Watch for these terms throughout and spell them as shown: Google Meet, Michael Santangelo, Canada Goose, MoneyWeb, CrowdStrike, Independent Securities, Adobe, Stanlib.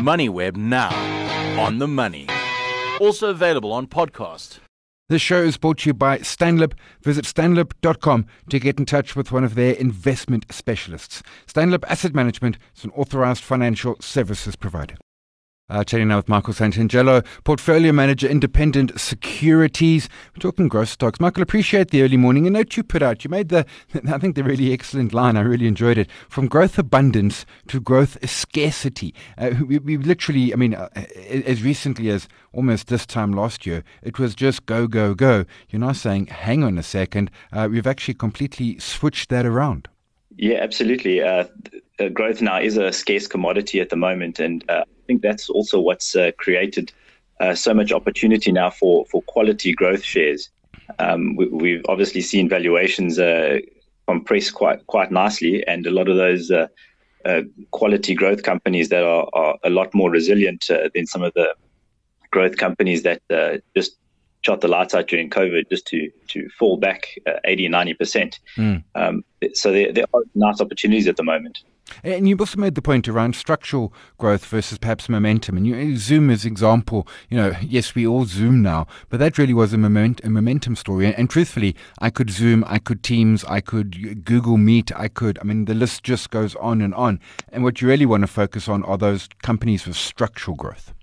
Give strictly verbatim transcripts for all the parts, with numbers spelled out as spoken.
MoneyWeb now. On the money. Also available on podcast. This show is brought to you by Stanlib. Visit stanlib dot com to get in touch with one of their investment specialists. Stanlib Asset Management is an authorized financial services provider. Uh, chatting now with Michael Santangelo, Portfolio Manager, Independent Securities. We're talking growth stocks. Michael, appreciate the early morning. A note you put out, you made the, I think, the really excellent line. I really enjoyed it. From growth abundance to growth scarcity. Uh, we, we literally, I mean, uh, as recently as almost this time last year, it was just go, go, go. You're now saying, hang on a second. Uh, we've actually completely switched that around. Yeah, absolutely. Uh, uh, growth now is a scarce commodity at the moment, and uh, I think that's also what's uh, created uh, so much opportunity now for, for quality growth shares. Um, we, we've obviously seen valuations uh, compress quite quite nicely, and a lot of those uh, uh, quality growth companies that are, are a lot more resilient uh, than some of the growth companies that uh, just shot the lights out during COVID just to, to fall back uh, eighty, ninety percent. Mm. Um, so there, there are nice opportunities at the moment. And you also made the point around structural growth versus perhaps momentum. And you Zoom as example, you know, yes, we all Zoom now, but that really was a, moment, a momentum story. And, and truthfully, I could Zoom, I could Teams, I could Google Meet, I could, I mean, the list just goes on and on. And what you really want to focus on are those companies with structural growth.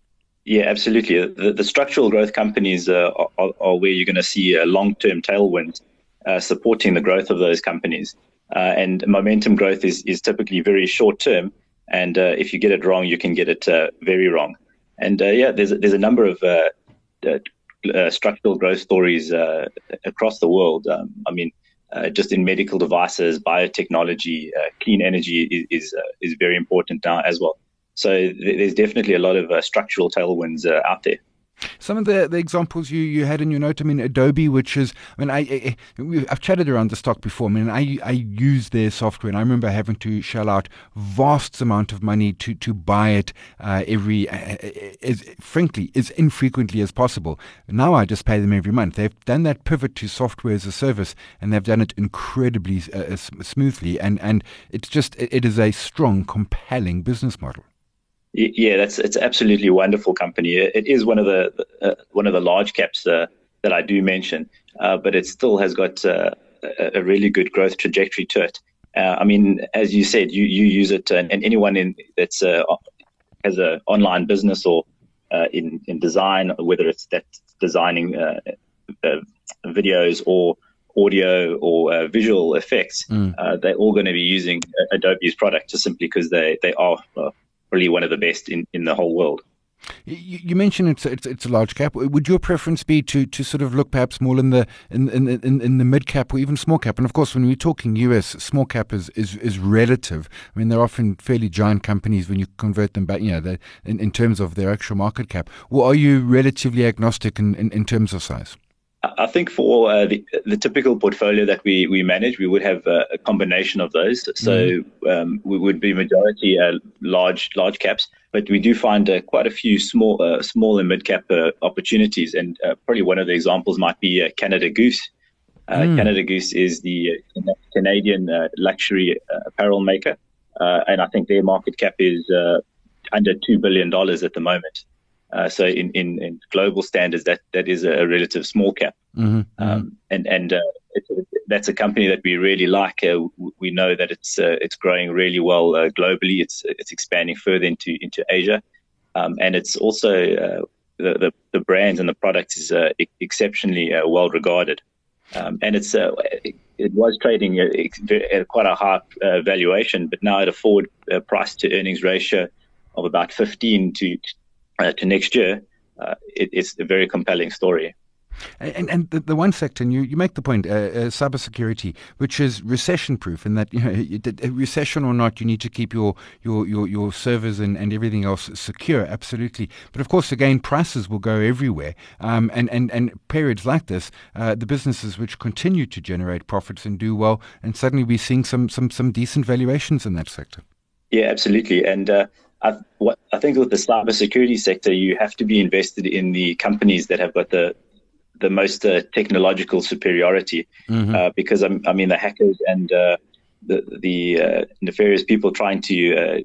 Yeah, absolutely. The, the structural growth companies uh, are, are where you're going to see a long-term tailwind uh, supporting the growth of those companies. Uh, and momentum growth is, is typically very short-term. And uh, if you get it wrong, you can get it uh, very wrong. And uh, yeah, there's, there's a number of uh, uh, structural growth stories uh, across the world. Um, I mean, uh, just in medical devices, biotechnology, uh, clean energy is, is, uh, is very important now as well. So there's definitely a lot of uh, structural tailwinds uh, out there. Some of the, the examples you, you had in your note, I mean, Adobe, which is, I mean, I, I, I've chatted around the stock before. I mean, I, I use their software, and I remember having to shell out vast amount of money to, to buy it uh, every, uh, as, frankly, as infrequently as possible. Now I just pay them every month. They've done that pivot to software as a service, and they've done it incredibly uh, smoothly. And, and it's just, it is a strong, compelling business model. Yeah, that's it's absolutely wonderful company. It is one of the uh, one of the large caps uh, that I do mention, uh, but it still has got uh, a really good growth trajectory to it. Uh, I mean, as you said, you, you use it, and, and anyone in that's uh, has an online business or uh, in in design, whether it's that designing uh, uh, videos or audio or uh, visual effects, mm. uh, they're all going to be using Adobe's product just simply because they they are. Uh, really one of the best in, in the whole world. You, you mentioned it's, it's it's a large cap. Would your preference be to, to sort of look perhaps more in the in in, in, in the mid cap or even small cap? And of course, when we're talking U S, small cap is, is, is relative. I mean, they're often fairly giant companies when you convert them back, you know, the, in, in terms of their actual market cap. Or are you relatively agnostic in, in, in terms of size? I think for uh, the, the typical portfolio that we, we manage, we would have uh, a combination of those. So um, we would be majority uh, large large caps, but we do find uh, quite a few small uh, small and mid cap uh, opportunities. And uh, probably one of the examples might be uh, Canada Goose. Uh, mm. Canada Goose is the uh, Canadian uh, luxury uh, apparel maker, uh, and I think their market cap is uh, under two billion dollars at the moment. Uh, so in, in, in global standards, that, that is a relative small cap. Mm-hmm. Um, and and uh, it, that's a company that we really like. Uh, we know that it's uh, it's growing really well uh, globally. It's it's expanding further into into Asia. Um, and it's also uh, the, the, the brands and the products is uh, exceptionally uh, well regarded. Um, and it's uh, it, it was trading at quite a high uh, valuation, but now at a forward uh, price to earnings ratio of about fifteen to Uh, to next year, uh, it, it's a very compelling story. And, and the, the one sector, and you, you make the point, uh, uh, cybersecurity, which is recession-proof, in that, you know, you did, recession or not, you need to keep your your, your, your servers and, and everything else secure, absolutely. But of course, again, prices will go everywhere. Um, and, and, and periods like this, uh, the businesses which continue to generate profits and do well, and suddenly we're seeing some, some, some decent valuations in that sector. Yeah, absolutely. And uh, I, what, I think with the cybersecurity sector, you have to be invested in the companies that have got the the most uh, technological superiority, mm-hmm. uh, because I, I mean the hackers and uh, the the uh, nefarious people trying to uh,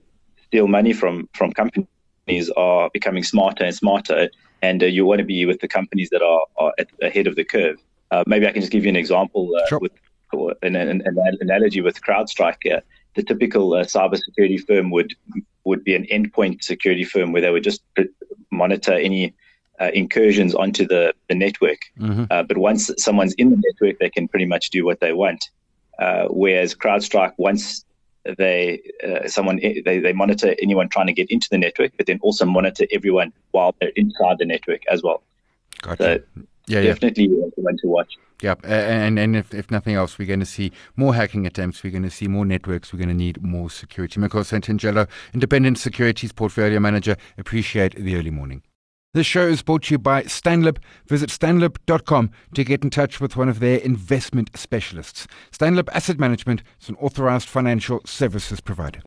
steal money from from companies companies are becoming smarter and smarter, and uh, you want to be with the companies that are, are at, ahead of the curve. Uh, maybe I can just give you an example uh, sure. with or an, an, an analogy with CrowdStrike. Uh, the typical uh, cybersecurity firm would would be an endpoint security firm where they would just monitor any uh, incursions onto the, the network. Mm-hmm. Uh, but once someone's in the network, they can pretty much do what they want. Uh, whereas CrowdStrike, once they uh, someone they, they monitor anyone trying to get into the network, but then also monitor everyone while they're inside the network as well. Gotcha. So, Yeah, definitely yeah. one to watch. Yeah, and and if, if nothing else, we're going to see more hacking attempts. We're going to see more networks. We're going to need more security. Michael Santangelo, Independent Securities Portfolio Manager. Appreciate the early morning. This show is brought to you by Stanlib. Visit stanlib dot com to get in touch with one of their investment specialists. Stanlib Asset Management is an authorized financial services provider.